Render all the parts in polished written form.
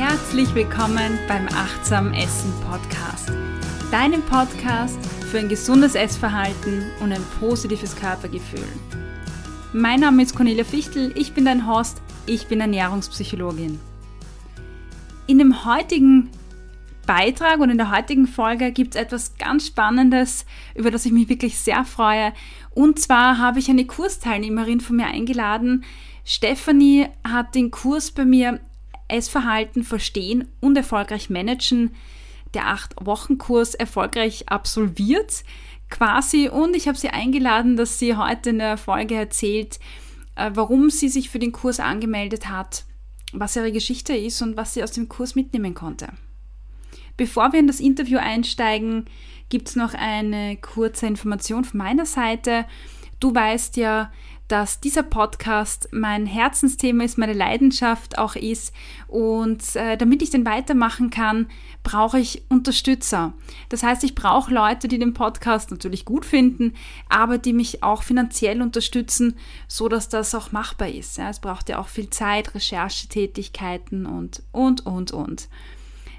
Herzlich willkommen beim Achtsam-Essen-Podcast, deinem Podcast für ein gesundes Essverhalten und ein positives Körpergefühl. Mein Name ist Cornelia Fichtel, ich bin dein Host, ich bin Ernährungspsychologin. In dem heutigen Beitrag und in der heutigen Folge gibt es etwas ganz Spannendes, über das ich mich wirklich sehr freue. Und zwar habe ich eine Kursteilnehmerin von mir eingeladen. Stefanie hat den Kurs bei mir Essverhalten verstehen und erfolgreich managen, der 8-Wochen-Kurs erfolgreich absolviert quasi, und ich habe sie eingeladen, dass sie heute in der Folge erzählt, warum sie sich für den Kurs angemeldet hat, was ihre Geschichte ist und was sie aus dem Kurs mitnehmen konnte. Bevor wir in das Interview einsteigen, gibt es noch eine kurze Information von meiner Seite. Du weißt ja, dass dieser Podcast mein Herzensthema ist, meine Leidenschaft auch ist, und damit ich den weitermachen kann, brauche ich Unterstützer. Das heißt, ich brauche Leute, die den Podcast natürlich gut finden, aber die mich auch finanziell unterstützen, so dass das auch machbar ist. Ja, es braucht ja auch viel Zeit, Recherchetätigkeiten und.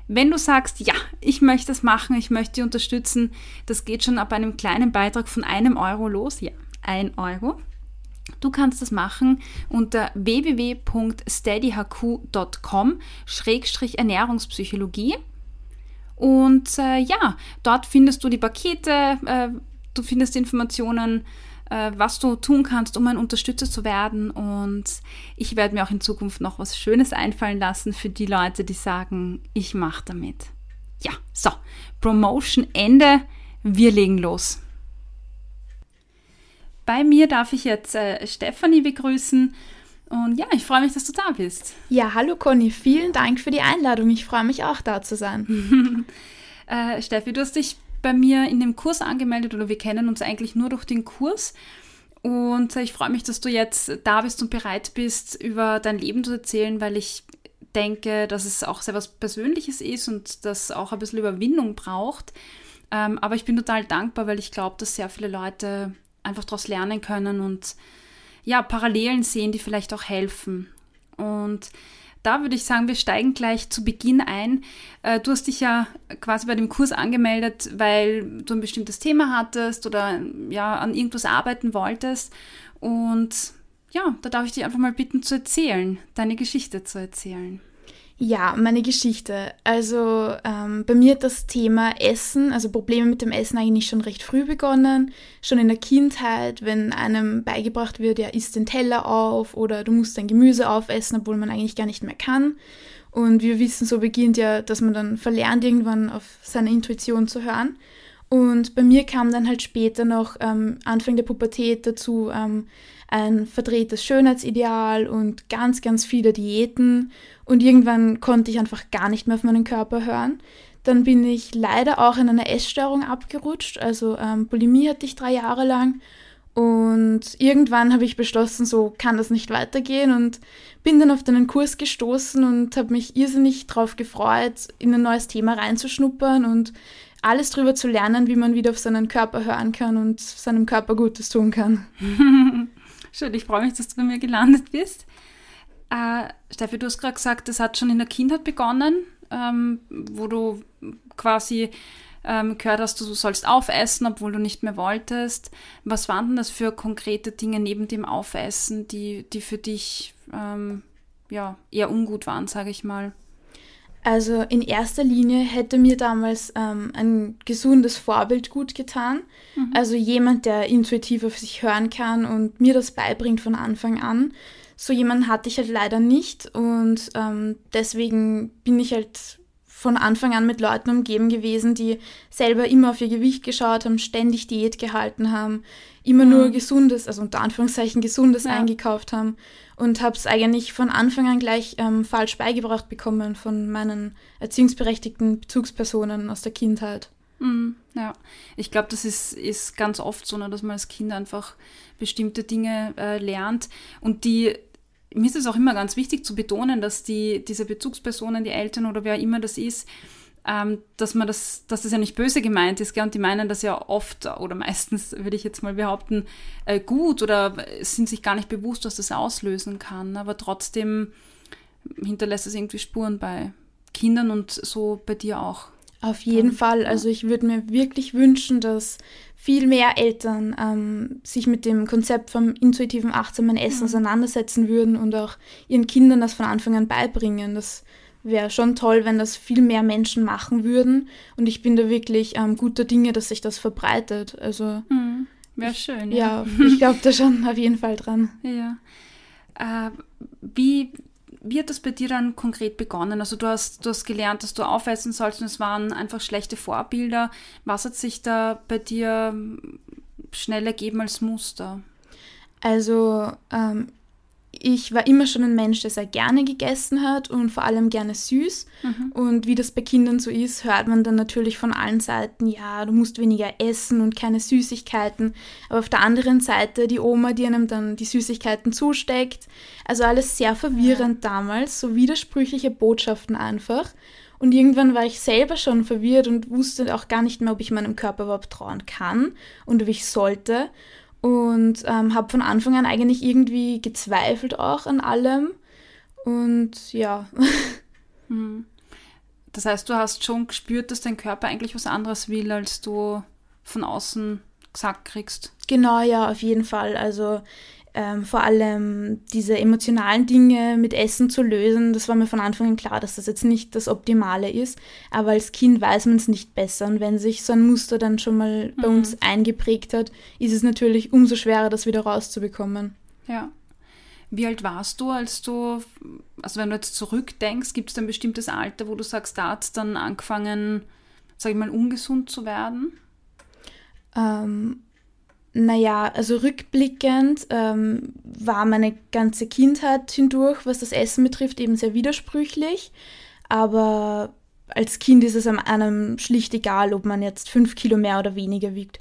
Wenn du sagst, ja, ich möchte das machen, ich möchte dich unterstützen, das geht schon ab einem kleinen Beitrag von 1 Euro los, ja, 1 Euro. Du kannst das machen unter www.steadyhq.com/ernährungspsychologie und dort findest du die Pakete, du findest Informationen, was du tun kannst, um ein Unterstützer zu werden, und ich werde mir auch in Zukunft noch was Schönes einfallen lassen für die Leute, die sagen, ich mache damit. Ja, so, Promotion Ende, wir legen los. Bei mir darf ich jetzt Stefanie begrüßen, und ja, ich freue mich, dass du da bist. Ja, hallo Conny, vielen Dank für die Einladung, ich freue mich auch, da zu sein. Steffi, du hast dich bei mir in dem Kurs angemeldet, oder wir kennen uns eigentlich nur durch den Kurs, und ich freue mich, dass du jetzt da bist und bereit bist, über dein Leben zu erzählen, weil ich denke, dass es auch sehr was Persönliches ist und das auch ein bisschen Überwindung braucht, aber ich bin total dankbar, weil ich glaube, dass sehr viele Leute einfach daraus lernen können und ja, Parallelen sehen, die vielleicht auch helfen. Und da würde ich sagen, wir steigen gleich zu Beginn ein. Du hast dich ja quasi bei dem Kurs angemeldet, weil du ein bestimmtes Thema hattest oder ja, an irgendwas arbeiten wolltest. Und ja, da darf ich dich einfach mal bitten zu erzählen, deine Geschichte zu erzählen. Ja, meine Geschichte. Also bei mir hat das Thema Essen, also Probleme mit dem Essen, eigentlich schon recht früh begonnen. Schon in der Kindheit, wenn einem beigebracht wird, ja, isst den Teller auf oder du musst dein Gemüse aufessen, obwohl man eigentlich gar nicht mehr kann. Und wir wissen, so beginnt ja, dass man dann verlernt, irgendwann auf seine Intuition zu hören. Und bei mir kam dann halt später noch Anfang der Pubertät dazu ein verdrehtes Schönheitsideal und ganz, ganz viele Diäten. Und irgendwann konnte ich einfach gar nicht mehr auf meinen Körper hören. Dann bin ich leider auch in eine Essstörung abgerutscht. Also Bulimie hatte ich 3 Jahre lang. Und irgendwann habe ich beschlossen, so kann das nicht weitergehen, und bin dann auf deinen Kurs gestoßen und habe mich irrsinnig drauf gefreut, in ein neues Thema reinzuschnuppern und alles drüber zu lernen, wie man wieder auf seinen Körper hören kann und seinem Körper Gutes tun kann. Schön, ich freue mich, dass du bei mir gelandet bist. Steffi, du hast gerade gesagt, das hat schon in der Kindheit begonnen, wo du quasi gehört hast, du sollst aufessen, obwohl du nicht mehr wolltest. Was waren denn das für konkrete Dinge neben dem Aufessen, die für dich eher ungut waren, sage ich mal? Also in erster Linie hätte mir damals ein gesundes Vorbild gut getan. Mhm. Also jemand, der intuitiv auf sich hören kann und mir das beibringt von Anfang an. So jemanden hatte ich halt leider nicht, und deswegen bin ich halt von Anfang an mit Leuten umgeben gewesen, die selber immer auf ihr Gewicht geschaut haben, ständig Diät gehalten haben, immer nur Gesundes, also unter Anführungszeichen Gesundes eingekauft haben, und habe es eigentlich von Anfang an gleich falsch beigebracht bekommen von meinen erziehungsberechtigten Bezugspersonen aus der Kindheit. Mhm. Ja, ich glaube, das ist ganz oft so, dass man als Kind einfach bestimmte Dinge lernt, und mir ist es auch immer ganz wichtig zu betonen, dass diese Bezugspersonen, die Eltern oder wer immer das ist, dass das ja nicht böse gemeint ist, gell? Und die meinen das ja oft oder meistens, würde ich jetzt mal behaupten, gut, oder sind sich gar nicht bewusst, was das auslösen kann. Aber trotzdem hinterlässt es irgendwie Spuren bei Kindern und so bei dir auch? Auf jeden Fall. Also ich würde mir wirklich wünschen, dass viel mehr Eltern sich mit dem Konzept vom intuitiven, achtsamen Essen auseinandersetzen würden und auch ihren Kindern das von Anfang an beibringen. Das wäre schon toll, wenn das viel mehr Menschen machen würden. Und ich bin da wirklich guter Dinge, dass sich das verbreitet. Also wäre schön. Ja, ich glaube da schon auf jeden Fall dran. Ja. Wie hat das bei dir dann konkret begonnen? Also du hast gelernt, dass du aufessen sollst und es waren einfach schlechte Vorbilder. Was hat sich da bei dir schnell ergeben als Muster? Also ich war immer schon ein Mensch, der sehr gerne gegessen hat und vor allem gerne süß. Mhm. Und wie das bei Kindern so ist, hört man dann natürlich von allen Seiten, ja, du musst weniger essen und keine Süßigkeiten. Aber auf der anderen Seite die Oma, die einem dann die Süßigkeiten zusteckt. Also alles sehr verwirrend damals, so widersprüchliche Botschaften einfach. Und irgendwann war ich selber schon verwirrt und wusste auch gar nicht mehr, ob ich meinem Körper überhaupt trauen kann und ob ich sollte. Und habe von Anfang an eigentlich irgendwie gezweifelt auch an allem. Und ja. Das heißt, du hast schon gespürt, dass dein Körper eigentlich was anderes will, als du von außen gesagt kriegst. Genau, ja, auf jeden Fall. Also vor allem diese emotionalen Dinge mit Essen zu lösen, das war mir von Anfang an klar, dass das jetzt nicht das Optimale ist. Aber als Kind weiß man es nicht besser. Und wenn sich so ein Muster dann schon mal bei uns eingeprägt hat, ist es natürlich umso schwerer, das wieder rauszubekommen. Ja. Wie alt warst du, also wenn du jetzt zurückdenkst, gibt es dann ein bestimmtes Alter, wo du sagst, da hat es dann angefangen, sag ich mal, ungesund zu werden? Naja, also rückblickend war meine ganze Kindheit hindurch, was das Essen betrifft, eben sehr widersprüchlich. Aber als Kind ist es einem schlicht egal, ob man jetzt 5 Kilo mehr oder weniger wiegt.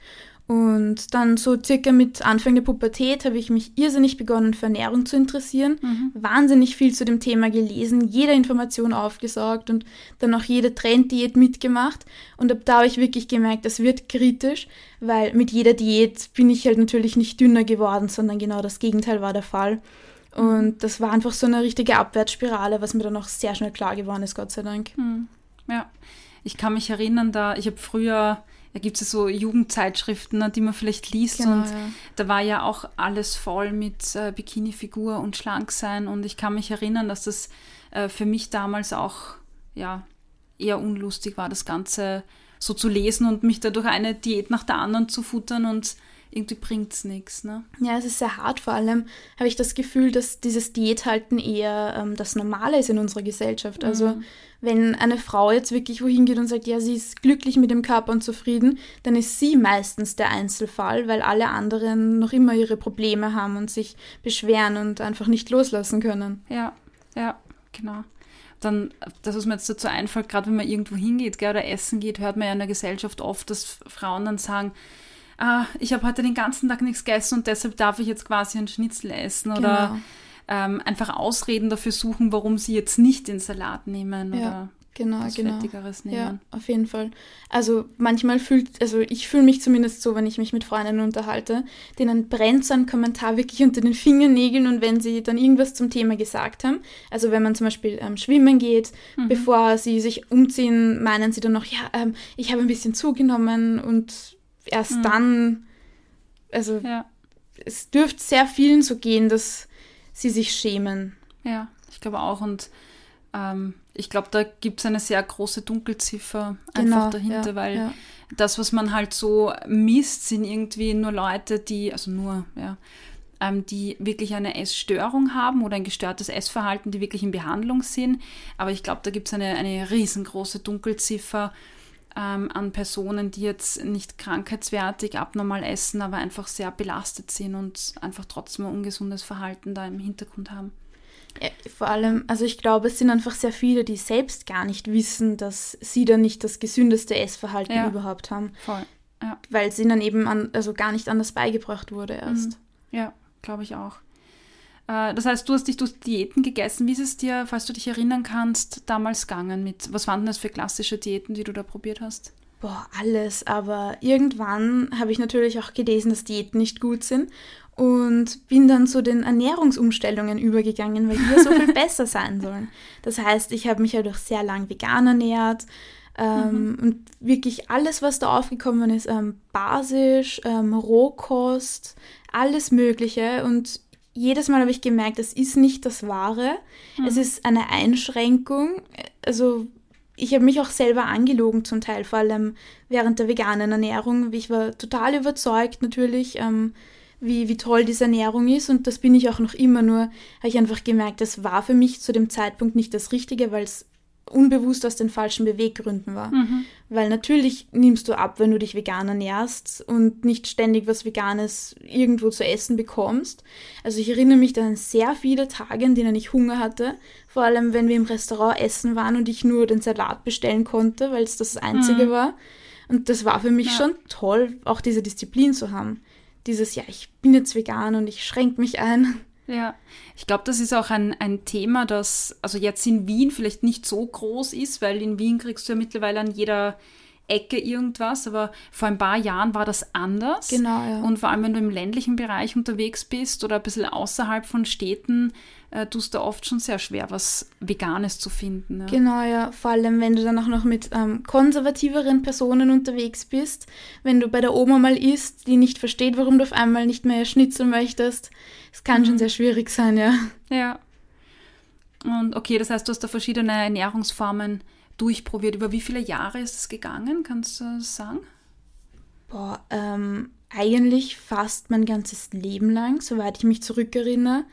Und dann so circa mit Anfang der Pubertät habe ich mich irrsinnig begonnen, für Ernährung zu interessieren. Wahnsinnig viel zu dem Thema gelesen, jede Information aufgesaugt und dann auch jede Trenddiät mitgemacht. Und ab da habe ich wirklich gemerkt, das wird kritisch, weil mit jeder Diät bin ich halt natürlich nicht dünner geworden, sondern genau das Gegenteil war der Fall. Und das war einfach so eine richtige Abwärtsspirale, was mir dann auch sehr schnell klar geworden ist, Gott sei Dank. Ja, ich kann mich erinnern, ich habe früher... Da gibt es ja so Jugendzeitschriften, ne, die man vielleicht liest. Genau, und da war ja auch alles voll mit Bikini-Figur und Schlanksein. Und ich kann mich erinnern, dass das für mich damals auch ja, eher unlustig war, das Ganze so zu lesen und mich dadurch eine Diät nach der anderen zu futtern. Und irgendwie bringt es nichts. Ne? Ja, es ist sehr hart. Vor allem habe ich das Gefühl, dass dieses Diäthalten eher das Normale ist in unserer Gesellschaft. Also wenn eine Frau jetzt wirklich wohin geht und sagt, ja, sie ist glücklich mit dem Körper und zufrieden, dann ist sie meistens der Einzelfall, weil alle anderen noch immer ihre Probleme haben und sich beschweren und einfach nicht loslassen können. Ja, genau. Dann, das, was mir jetzt dazu einfällt, gerade wenn man irgendwo hingeht, gell, oder essen geht, hört man ja in der Gesellschaft oft, dass Frauen dann sagen, ich habe heute den ganzen Tag nichts gegessen und deshalb darf ich jetzt quasi einen Schnitzel essen oder einfach Ausreden dafür suchen, warum sie jetzt nicht den Salat nehmen oder was Fettigeres nehmen. Ja, auf jeden Fall. Also ich fühle mich zumindest so, wenn ich mich mit Freundinnen unterhalte, denen brennt so ein Kommentar wirklich unter den Fingernägeln und wenn sie dann irgendwas zum Thema gesagt haben, also wenn man zum Beispiel schwimmen geht, bevor sie sich umziehen, meinen sie dann noch, ich habe ein bisschen zugenommen und erst dann, es dürfte sehr vielen so gehen, dass sie sich schämen. Ja, ich glaube auch. Und ich glaube, da gibt es eine sehr große Dunkelziffer einfach dahinter, weil das, was man halt so misst, sind irgendwie nur Leute, die wirklich eine Essstörung haben oder ein gestörtes Essverhalten, die wirklich in Behandlung sind. Aber ich glaube, da gibt es eine riesengroße Dunkelziffer, an Personen, die jetzt nicht krankheitswertig abnormal essen, aber einfach sehr belastet sind und einfach trotzdem ein ungesundes Verhalten da im Hintergrund haben. Ja, vor allem, also ich glaube, es sind einfach sehr viele, die selbst gar nicht wissen, dass sie dann nicht das gesündeste Essverhalten überhaupt haben. Voll. Ja. Weil es ihnen eben gar nicht anders beigebracht wurde erst. Ja, glaube ich auch. Das heißt, du hast dich durch Diäten gegessen. Wie ist es dir, falls du dich erinnern kannst, damals gegangen? Was waren denn das für klassische Diäten, die du da probiert hast? Boah, alles. Aber irgendwann habe ich natürlich auch gelesen, dass Diäten nicht gut sind. und bin dann zu den Ernährungsumstellungen übergegangen, weil die ja so viel besser sein sollen. Das heißt, ich habe mich ja doch sehr lang vegan ernährt und wirklich alles, was da aufgekommen ist, basisch, Rohkost, alles Mögliche, und jedes Mal habe ich gemerkt, es ist nicht das Wahre, es ist eine Einschränkung, also ich habe mich auch selber angelogen zum Teil, vor allem während der veganen Ernährung. Ich war total überzeugt natürlich, wie toll diese Ernährung ist, und das bin ich auch noch immer, nur habe ich einfach gemerkt, das war für mich zu dem Zeitpunkt nicht das Richtige, weil es unbewusst aus den falschen Beweggründen war. Weil natürlich nimmst du ab, wenn du dich vegan ernährst und nicht ständig was Veganes irgendwo zu essen bekommst. Also ich erinnere mich an sehr viele Tage, an denen ich Hunger hatte. Vor allem, wenn wir im Restaurant essen waren und ich nur den Salat bestellen konnte, weil es das Einzige war. Und das war für mich schon toll, auch diese Disziplin zu haben. Dieses, ja, ich bin jetzt vegan und ich schränke mich ein. Ja, ich glaube, das ist auch ein Thema, das also jetzt in Wien vielleicht nicht so groß ist, weil in Wien kriegst du ja mittlerweile an jeder Ecke irgendwas, aber vor ein paar Jahren war das anders. Genau, ja. Und vor allem, wenn du im ländlichen Bereich unterwegs bist oder ein bisschen außerhalb von Städten, tust du oft schon sehr schwer, was Veganes zu finden. Ja. Genau, ja. Vor allem, wenn du dann auch noch mit konservativeren Personen unterwegs bist, wenn du bei der Oma mal isst, die nicht versteht, warum du auf einmal nicht mehr schnitzeln möchtest. Es kann schon sehr schwierig sein, ja. Ja. Und okay, das heißt, du hast da verschiedene Ernährungsformen durchprobiert. Über wie viele Jahre ist es gegangen? Kannst du das sagen? Boah, eigentlich fast mein ganzes Leben lang, soweit ich mich zurückerinnere.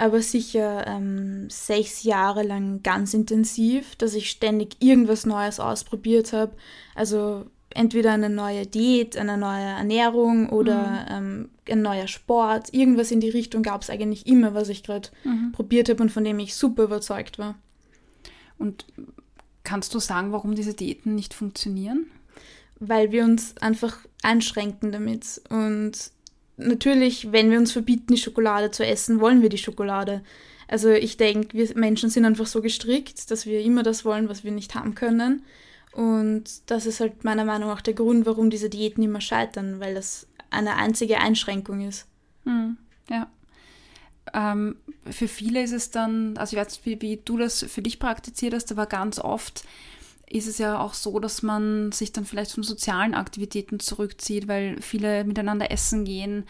Aber sicher 6 Jahre lang ganz intensiv, dass ich ständig irgendwas Neues ausprobiert habe. Also entweder eine neue Diät, eine neue Ernährung oder ein neuer Sport. Irgendwas in die Richtung gab es eigentlich immer, was ich gerade probiert habe und von dem ich super überzeugt war. Und kannst du sagen, warum diese Diäten nicht funktionieren? Weil wir uns einfach einschränken damit. Und natürlich, wenn wir uns verbieten, die Schokolade zu essen, wollen wir die Schokolade. Also ich denke, wir Menschen sind einfach so gestrickt, dass wir immer das wollen, was wir nicht haben können. Und das ist halt meiner Meinung nach der Grund, warum diese Diäten immer scheitern, weil das eine einzige Einschränkung ist. Hm, ja. Für viele ist es dann, also ich weiß nicht, wie du das für dich praktiziert hast, aber ganz oft ist es ja auch so, dass man sich dann vielleicht von sozialen Aktivitäten zurückzieht, weil viele miteinander essen gehen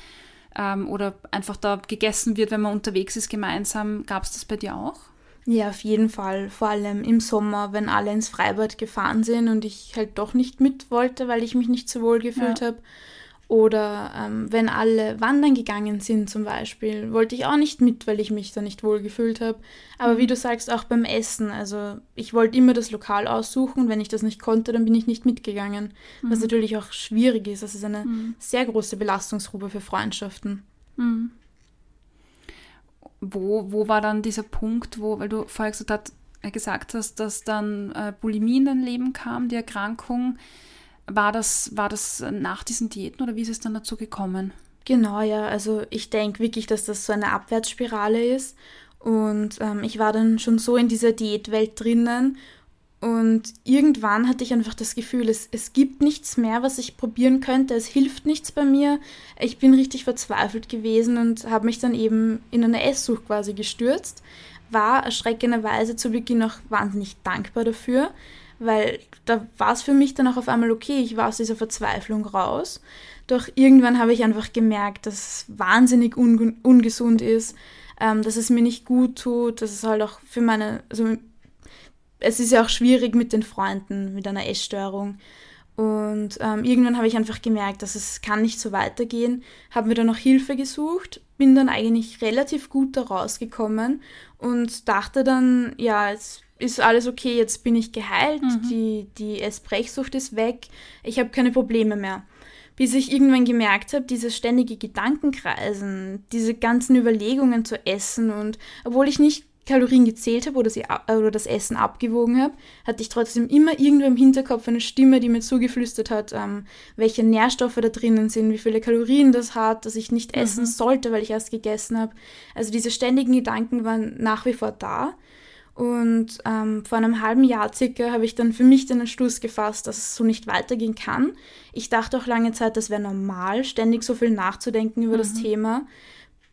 oder einfach da gegessen wird, wenn man unterwegs ist gemeinsam. Gab es das bei dir auch? Ja, auf jeden Fall. Vor allem im Sommer, wenn alle ins Freibad gefahren sind und ich halt doch nicht mit wollte, weil ich mich nicht so wohl gefühlt habe. Oder wenn alle wandern gegangen sind zum Beispiel, wollte ich auch nicht mit, weil ich mich da nicht wohl gefühlt habe. Aber wie du sagst, auch beim Essen. Also ich wollte immer das Lokal aussuchen und wenn ich das nicht konnte, dann bin ich nicht mitgegangen. Was natürlich auch schwierig ist. Das ist eine sehr große Belastungsgrube für Freundschaften. Wo war dann dieser Punkt, weil du vorher gesagt hast, dass dann Bulimie in dein Leben kam, die Erkrankung. War das nach diesen Diäten oder wie ist es dann dazu gekommen? Genau, ja. Also ich denke wirklich, dass das so eine Abwärtsspirale ist. Und ich war dann schon so in dieser Diätwelt drinnen. Und irgendwann hatte ich einfach das Gefühl, es gibt nichts mehr, was ich probieren könnte. Es hilft nichts bei mir. Ich bin richtig verzweifelt gewesen und habe mich dann eben in eine Esssucht quasi gestürzt. War erschreckenderweise zu Beginn auch wahnsinnig dankbar dafür. Weil da war es für mich dann auch auf einmal okay, ich war aus dieser Verzweiflung raus. Doch irgendwann habe ich einfach gemerkt, dass es wahnsinnig ungesund ist, dass es mir nicht gut tut, dass es halt auch für es ist ja auch schwierig mit den Freunden, mit einer Essstörung. Und irgendwann habe ich einfach gemerkt, dass es kann nicht so weitergehen, habe mir dann noch Hilfe gesucht, bin dann eigentlich relativ gut da rausgekommen und dachte dann, ja, jetzt ist alles okay, jetzt bin ich geheilt, die Essbrechsucht ist weg, ich habe keine Probleme mehr. Bis ich irgendwann gemerkt habe, dieses ständige Gedankenkreisen, diese ganzen Überlegungen zu essen, und obwohl ich nicht Kalorien gezählt habe oder das Essen abgewogen habe, hatte ich trotzdem immer irgendwo im Hinterkopf eine Stimme, die mir zugeflüstert hat, welche Nährstoffe da drinnen sind, wie viele Kalorien das hat, dass ich nicht essen sollte, weil ich erst gegessen habe. Also diese ständigen Gedanken waren nach wie vor da. Und vor einem halben Jahr circa habe ich dann für mich den Entschluss gefasst, dass es so nicht weitergehen kann. Ich dachte auch lange Zeit, das wäre normal, ständig so viel nachzudenken über das Thema.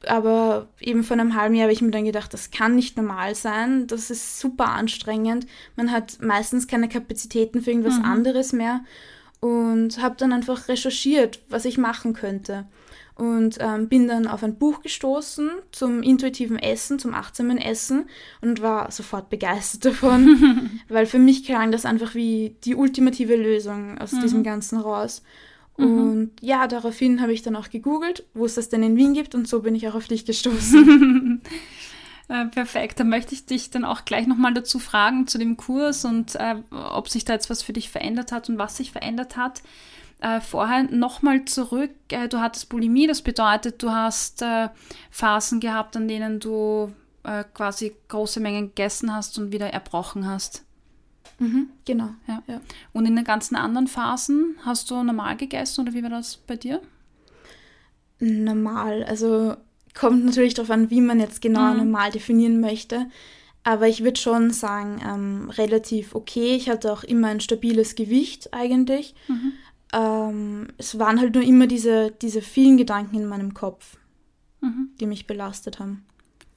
Aber eben vor einem halben Jahr habe ich mir dann gedacht, das kann nicht normal sein, das ist super anstrengend. Man hat meistens keine Kapazitäten für irgendwas anderes mehr und habe dann einfach recherchiert, was ich machen könnte. Und bin dann auf ein Buch gestoßen zum intuitiven Essen, zum achtsamen Essen und war sofort begeistert davon, weil für mich klang das einfach wie die ultimative Lösung aus diesem Ganzen raus. Und ja, daraufhin habe ich dann auch gegoogelt, wo es das denn in Wien gibt und so bin ich auch auf dich gestoßen. Perfekt, dann möchte ich dich dann auch gleich nochmal dazu fragen zu dem Kurs und ob sich da jetzt was für dich verändert hat und was sich verändert hat. Vorher nochmal zurück, du hattest Bulimie, das bedeutet, du hast Phasen gehabt, an denen du quasi große Mengen gegessen hast und wieder erbrochen hast. Mhm, genau. Ja. Ja. Und in den ganzen anderen Phasen hast du normal gegessen oder wie war das bei dir? Normal, also kommt natürlich darauf an, wie man jetzt genau normal definieren möchte. Aber ich würde schon sagen, relativ okay. Ich hatte auch immer ein stabiles Gewicht eigentlich. Mhm. Es waren halt nur immer diese vielen Gedanken in meinem Kopf, die mich belastet haben.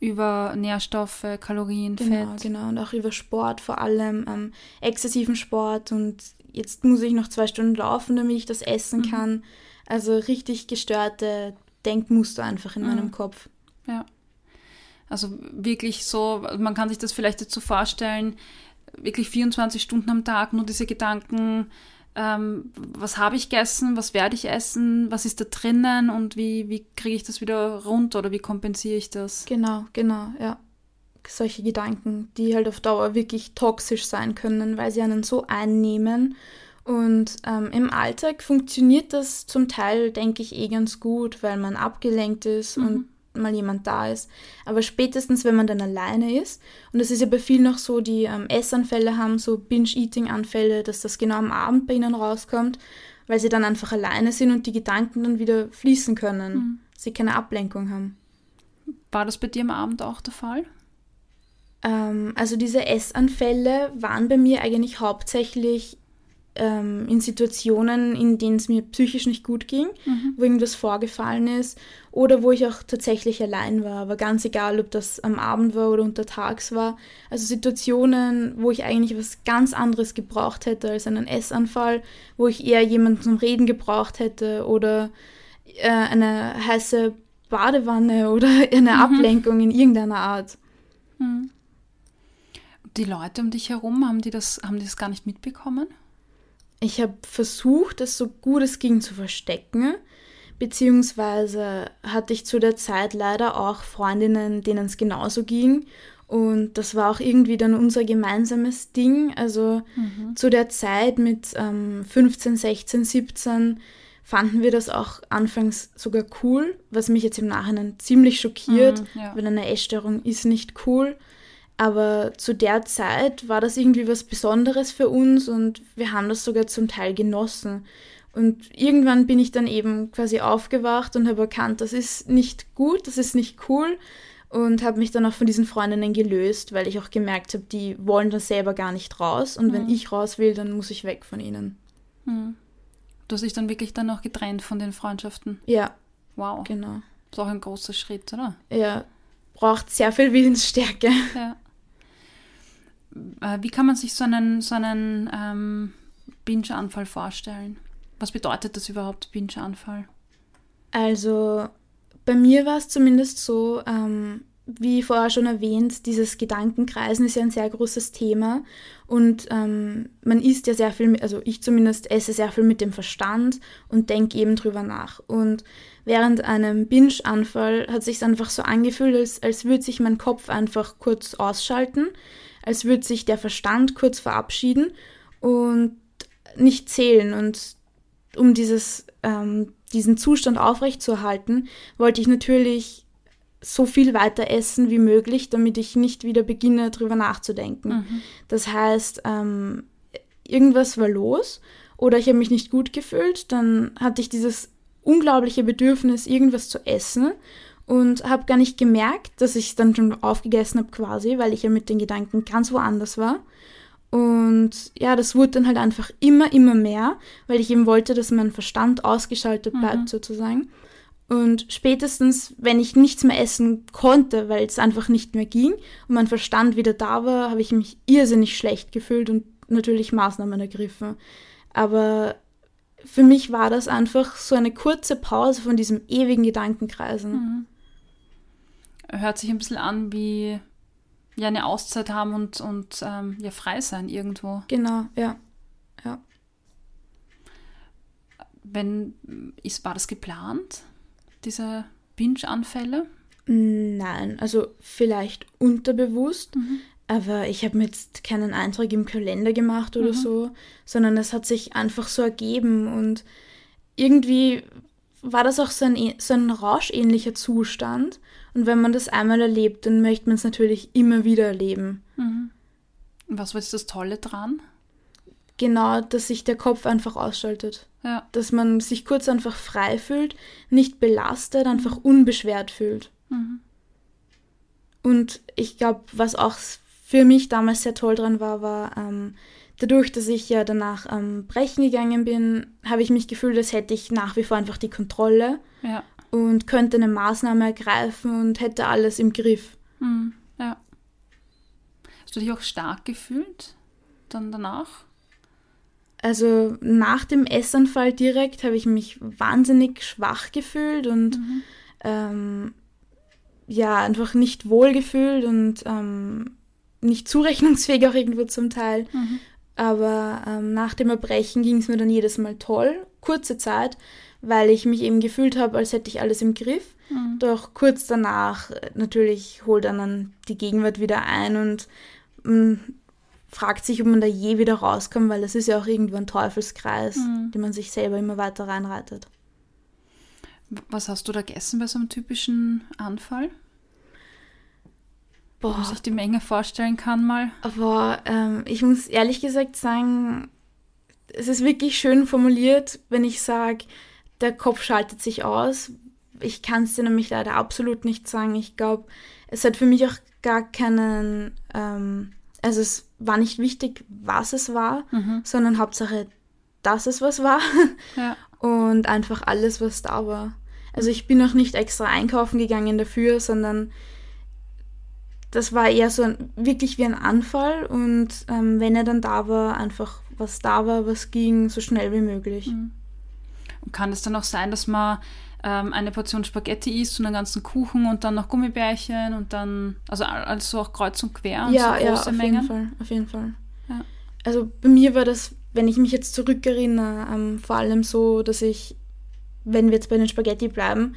Über Nährstoffe, Kalorien, genau, Fett. Genau, und auch über Sport vor allem, exzessiven Sport. Und jetzt muss ich noch 2 Stunden laufen, damit ich das essen kann. Also richtig gestörte Denkmuster einfach in meinem Kopf. Ja. Also wirklich so, man kann sich das vielleicht jetzt so vorstellen, wirklich 24 Stunden am Tag nur diese Gedanken, was habe ich gegessen, was werde ich essen, was ist da drinnen und wie kriege ich das wieder runter oder wie kompensiere ich das? Genau, ja. Solche Gedanken, die halt auf Dauer wirklich toxisch sein können, weil sie einen so einnehmen. Und im Alltag funktioniert das zum Teil, denke ich, ganz gut, weil man abgelenkt ist und mal jemand da ist. Aber spätestens, wenn man dann alleine ist, und das ist ja bei vielen noch so, die Essanfälle haben, so Binge-Eating-Anfälle, dass das genau am Abend bei ihnen rauskommt, weil sie dann einfach alleine sind und die Gedanken dann wieder fließen können, sie keine Ablenkung haben. War das bei dir am Abend auch der Fall? Also diese Essanfälle waren bei mir eigentlich hauptsächlich in Situationen, in denen es mir psychisch nicht gut ging, wo irgendwas vorgefallen ist oder wo ich auch tatsächlich allein war, aber ganz egal, ob das am Abend war oder untertags war. Also Situationen, wo ich eigentlich was ganz anderes gebraucht hätte als einen Essanfall, wo ich eher jemanden zum Reden gebraucht hätte oder eine heiße Badewanne oder eine Ablenkung in irgendeiner Art. Die Leute um dich herum, haben die das gar nicht mitbekommen? Ich habe versucht, das so gut es ging zu verstecken, beziehungsweise hatte ich zu der Zeit leider auch Freundinnen, denen es genauso ging und das war auch irgendwie dann unser gemeinsames Ding. Also zu der Zeit mit 15, 16, 17 fanden wir das auch anfangs sogar cool, was mich jetzt im Nachhinein ziemlich schockiert, weil eine Essstörung ist nicht cool. Aber zu der Zeit war das irgendwie was Besonderes für uns und wir haben das sogar zum Teil genossen. Und irgendwann bin ich dann eben quasi aufgewacht und habe erkannt, das ist nicht gut, das ist nicht cool und habe mich dann auch von diesen Freundinnen gelöst, weil ich auch gemerkt habe, die wollen das selber gar nicht raus und wenn ich raus will, dann muss ich weg von ihnen. Du hast dich dann wirklich dann auch getrennt von den Freundschaften? Ja. Wow. Genau. Das ist auch ein großer Schritt, oder? Ja. Braucht sehr viel Willensstärke. Ja. Wie kann man sich so einen Binge-Anfall vorstellen? Was bedeutet das überhaupt, Binge-Anfall? Also bei mir war es zumindest so, wie vorher schon erwähnt, dieses Gedankenkreisen ist ja ein sehr großes Thema und man isst ja sehr viel, also ich zumindest esse sehr viel mit dem Verstand und denke eben drüber nach. Und während einem Binge-Anfall hat es sich einfach so angefühlt, als würde sich mein Kopf einfach kurz ausschalten, als würde sich der Verstand kurz verabschieden und nicht zählen. Und um diesen Zustand aufrechtzuerhalten, wollte ich natürlich so viel weiter essen wie möglich, damit ich nicht wieder beginne, drüber nachzudenken. Das heißt, irgendwas war los oder ich habe mich nicht gut gefühlt, dann hatte ich dieses unglaubliche Bedürfnis, irgendwas zu essen und habe gar nicht gemerkt, dass ich es dann schon aufgegessen habe quasi, weil ich ja mit den Gedanken ganz woanders war. Und ja, das wurde dann halt einfach immer mehr, weil ich eben wollte, dass mein Verstand ausgeschaltet bleibt sozusagen. Und spätestens, wenn ich nichts mehr essen konnte, weil es einfach nicht mehr ging und mein Verstand wieder da war, habe ich mich irrsinnig schlecht gefühlt und natürlich Maßnahmen ergriffen. Aber für mich war das einfach so eine kurze Pause von diesem ewigen Gedankenkreisen. Mhm. Hört sich ein bisschen an wie ja, eine Auszeit haben und frei sein irgendwo. Genau, ja. War das geplant, diese Binge-Anfälle? Nein, also vielleicht unterbewusst, aber ich habe mir jetzt keinen Eintrag im Kalender gemacht oder so, sondern es hat sich einfach so ergeben und irgendwie war das auch so ein rauschähnlicher Zustand und wenn man das einmal erlebt, dann möchte man es natürlich immer wieder erleben. Mhm. Was war jetzt das Tolle dran? Genau, dass sich der Kopf einfach ausschaltet. Ja. Dass man sich kurz einfach frei fühlt, nicht belastet, einfach unbeschwert fühlt. Mhm. Und ich glaube, was auch für mich damals sehr toll dran war, dadurch, dass ich ja danach brechen gegangen bin, habe ich mich gefühlt, als hätte ich nach wie vor einfach die Kontrolle und könnte eine Maßnahme ergreifen und hätte alles im Griff. Mhm. Ja. Hast du dich auch stark gefühlt dann danach? Also nach dem Essanfall direkt habe ich mich wahnsinnig schwach gefühlt und einfach nicht wohl gefühlt und nicht zurechnungsfähig auch irgendwo zum Teil. Mhm. Aber nach dem Erbrechen ging es mir dann jedes Mal toll, kurze Zeit, weil ich mich eben gefühlt habe, als hätte ich alles im Griff. Mhm. Doch kurz danach natürlich holt dann die Gegenwart wieder ein und fragt sich, ob man da je wieder rauskommt, weil das ist ja auch irgendwo ein Teufelskreis, den man sich selber immer weiter reinreitet. Was hast du da gegessen bei so einem typischen Anfall? Boah. Ob man sich die Menge vorstellen kann mal. Aber ich muss ehrlich gesagt sagen, es ist wirklich schön formuliert, wenn ich sage, der Kopf schaltet sich aus. Ich kann es dir nämlich leider absolut nicht sagen. Ich glaube, es hat für mich auch gar keinen... Also es war nicht wichtig, was es war, sondern Hauptsache, dass es was war und einfach alles, was da war. Also ich bin auch nicht extra einkaufen gegangen dafür, sondern das war eher so wirklich wie ein Anfall und wenn er dann da war, einfach was da war, was ging, so schnell wie möglich. Mhm. Und kann es dann auch sein, dass man eine Portion Spaghetti isst und einen ganzen Kuchen und dann noch Gummibärchen und dann, also auch kreuz und quer und ja, so große Mengen? Ja, auf jeden Fall. Ja. Also bei mir war das, wenn ich mich jetzt zurückerinnere, vor allem so, dass ich, wenn wir jetzt bei den Spaghetti bleiben,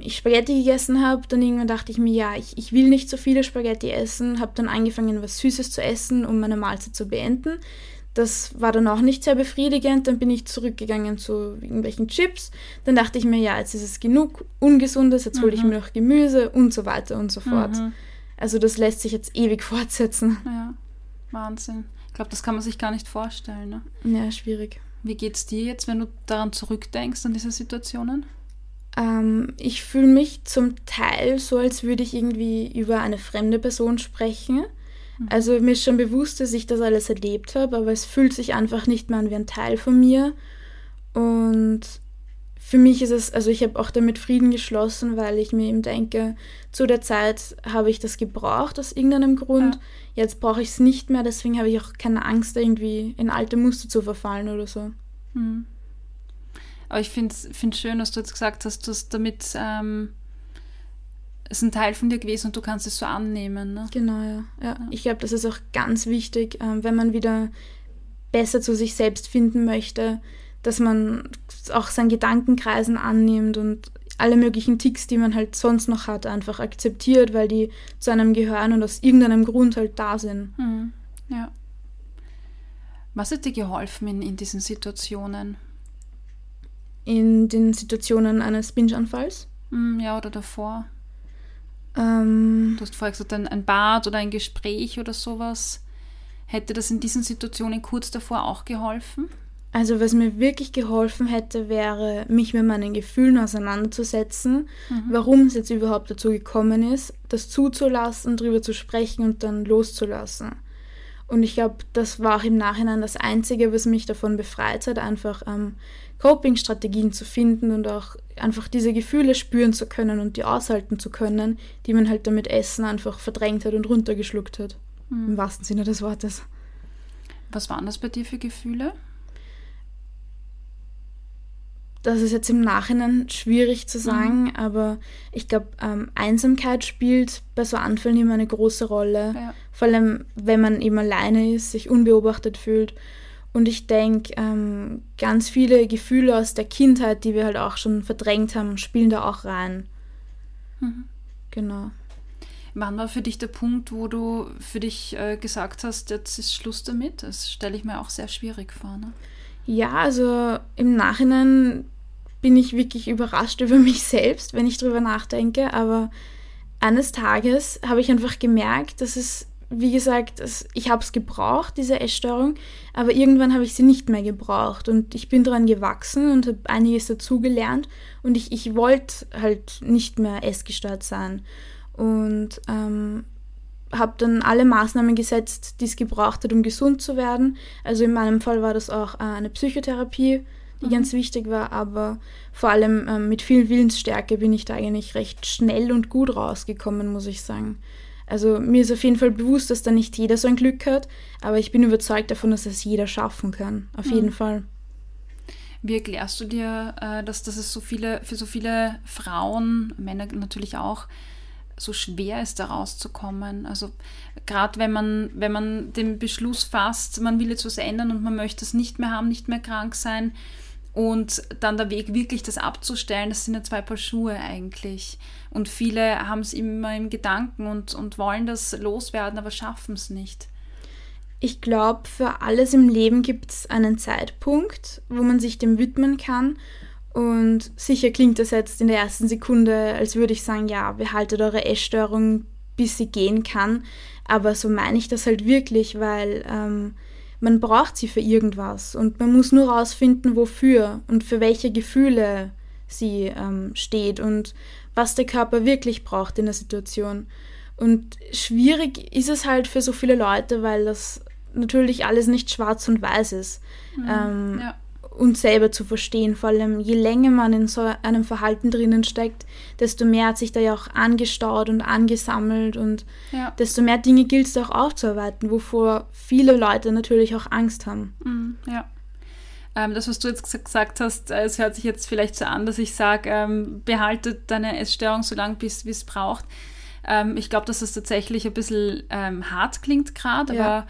ich Spaghetti gegessen habe, dann irgendwann dachte ich mir, ja, ich will nicht so viele Spaghetti essen, habe dann angefangen, was Süßes zu essen, um meine Mahlzeit zu beenden. Das war dann auch nicht sehr befriedigend, dann bin ich zurückgegangen zu irgendwelchen Chips, dann dachte ich mir, ja, jetzt ist es genug Ungesundes, jetzt hole ich mir noch Gemüse und so weiter und so fort. Also das lässt sich jetzt ewig fortsetzen. Ja, Wahnsinn. Ich glaube, das kann man sich gar nicht vorstellen, ne? Ja, schwierig. Wie geht's dir jetzt, wenn du daran zurückdenkst, an diese Situationen? Ich fühle mich zum Teil so, als würde ich irgendwie über eine fremde Person sprechen. Also mir ist schon bewusst, dass ich das alles erlebt habe, aber es fühlt sich einfach nicht mehr an wie ein Teil von mir. Und für mich ist es, also ich habe auch damit Frieden geschlossen, weil ich mir eben denke, zu der Zeit habe ich das gebraucht aus irgendeinem Grund. Ja. Jetzt brauche ich es nicht mehr, deswegen habe ich auch keine Angst, irgendwie in alte Muster zu verfallen oder so. Mhm. Aber ich finde es schön, dass du jetzt gesagt hast, dass damit ist ein Teil von dir gewesen und du kannst es so annehmen. Ne? Genau, ja. Ich glaube, das ist auch ganz wichtig, wenn man wieder besser zu sich selbst finden möchte, dass man auch seinen Gedankenkreisen annimmt und alle möglichen Ticks, die man halt sonst noch hat, einfach akzeptiert, weil die zu einem gehören und aus irgendeinem Grund halt da sind. Mhm. Ja. Was hat dir geholfen in diesen Situationen? In den Situationen eines Binge-Anfalls? Ja, oder davor. Du hast vorher gesagt, ein Bad oder ein Gespräch oder sowas. Hätte das in diesen Situationen kurz davor auch geholfen? Also was mir wirklich geholfen hätte, wäre, mich mit meinen Gefühlen auseinanderzusetzen, warum es jetzt überhaupt dazu gekommen ist, das zuzulassen, drüber zu sprechen und dann loszulassen. Und ich glaube, das war auch im Nachhinein das Einzige, was mich davon befreit hat, einfach Coping-Strategien zu finden und auch einfach diese Gefühle spüren zu können und die aushalten zu können, die man halt damit Essen einfach verdrängt hat und runtergeschluckt hat, im wahrsten Sinne des Wortes. Was waren das bei dir für Gefühle? Das ist jetzt im Nachhinein schwierig zu sagen, aber ich glaube, Einsamkeit spielt bei so Anfällen immer eine große Rolle. Ja. Vor allem, wenn man eben alleine ist, sich unbeobachtet fühlt. Und ich denke, ganz viele Gefühle aus der Kindheit, die wir halt auch schon verdrängt haben, spielen da auch rein. Mhm. Genau. Wann war für dich der Punkt, wo du für dich gesagt hast, jetzt ist Schluss damit? Das stelle ich mir auch sehr schwierig vor, ne? Ja, also im Nachhinein bin ich wirklich überrascht über mich selbst, wenn ich drüber nachdenke, aber eines Tages habe ich einfach gemerkt, dass es, wie gesagt, ich habe es gebraucht, diese Essstörung, aber irgendwann habe ich sie nicht mehr gebraucht und ich bin daran gewachsen und habe einiges dazugelernt und ich wollte halt nicht mehr essgestört sein und habe dann alle Maßnahmen gesetzt, die es gebraucht hat, um gesund zu werden. Also in meinem Fall war das auch eine Psychotherapie, die ganz wichtig war, aber vor allem mit viel Willensstärke bin ich da eigentlich recht schnell und gut rausgekommen, muss ich sagen. Also mir ist auf jeden Fall bewusst, dass da nicht jeder so ein Glück hat, aber ich bin überzeugt davon, dass es jeder schaffen kann, auf jeden Fall. Wie erklärst du dir, dass es für so viele Frauen, Männer natürlich auch, so schwer ist, da rauszukommen? Also gerade wenn man den Beschluss fasst, man will jetzt was ändern und man möchte es nicht mehr haben, nicht mehr krank sein und dann der Weg, wirklich das abzustellen, das sind ja zwei Paar Schuhe eigentlich. Und viele haben es immer im Gedanken und wollen das loswerden, aber schaffen es nicht. Ich glaube, für alles im Leben gibt es einen Zeitpunkt, wo man sich dem widmen kann. Und sicher klingt das jetzt in der ersten Sekunde, als würde ich sagen, ja, behaltet eure Essstörung, bis sie gehen kann. Aber so meine ich das halt wirklich, weil man braucht sie für irgendwas. Und man muss nur rausfinden, wofür und für welche Gefühle sie steht und was der Körper wirklich braucht in der Situation. Und schwierig ist es halt für so viele Leute, weil das natürlich alles nicht schwarz und weiß ist. Ja. Und selber zu verstehen, vor allem je länger man in so einem Verhalten drinnen steckt, desto mehr hat sich da ja auch angestaut und angesammelt und desto mehr Dinge gilt es auch aufzuarbeiten, wovor viele Leute natürlich auch Angst haben. Ja. Das, was du jetzt gesagt hast, es hört sich jetzt vielleicht so an, dass ich sage, behaltet deine Essstörung so lange, bis es braucht. Ich glaube, dass das tatsächlich ein bisschen hart klingt gerade, aber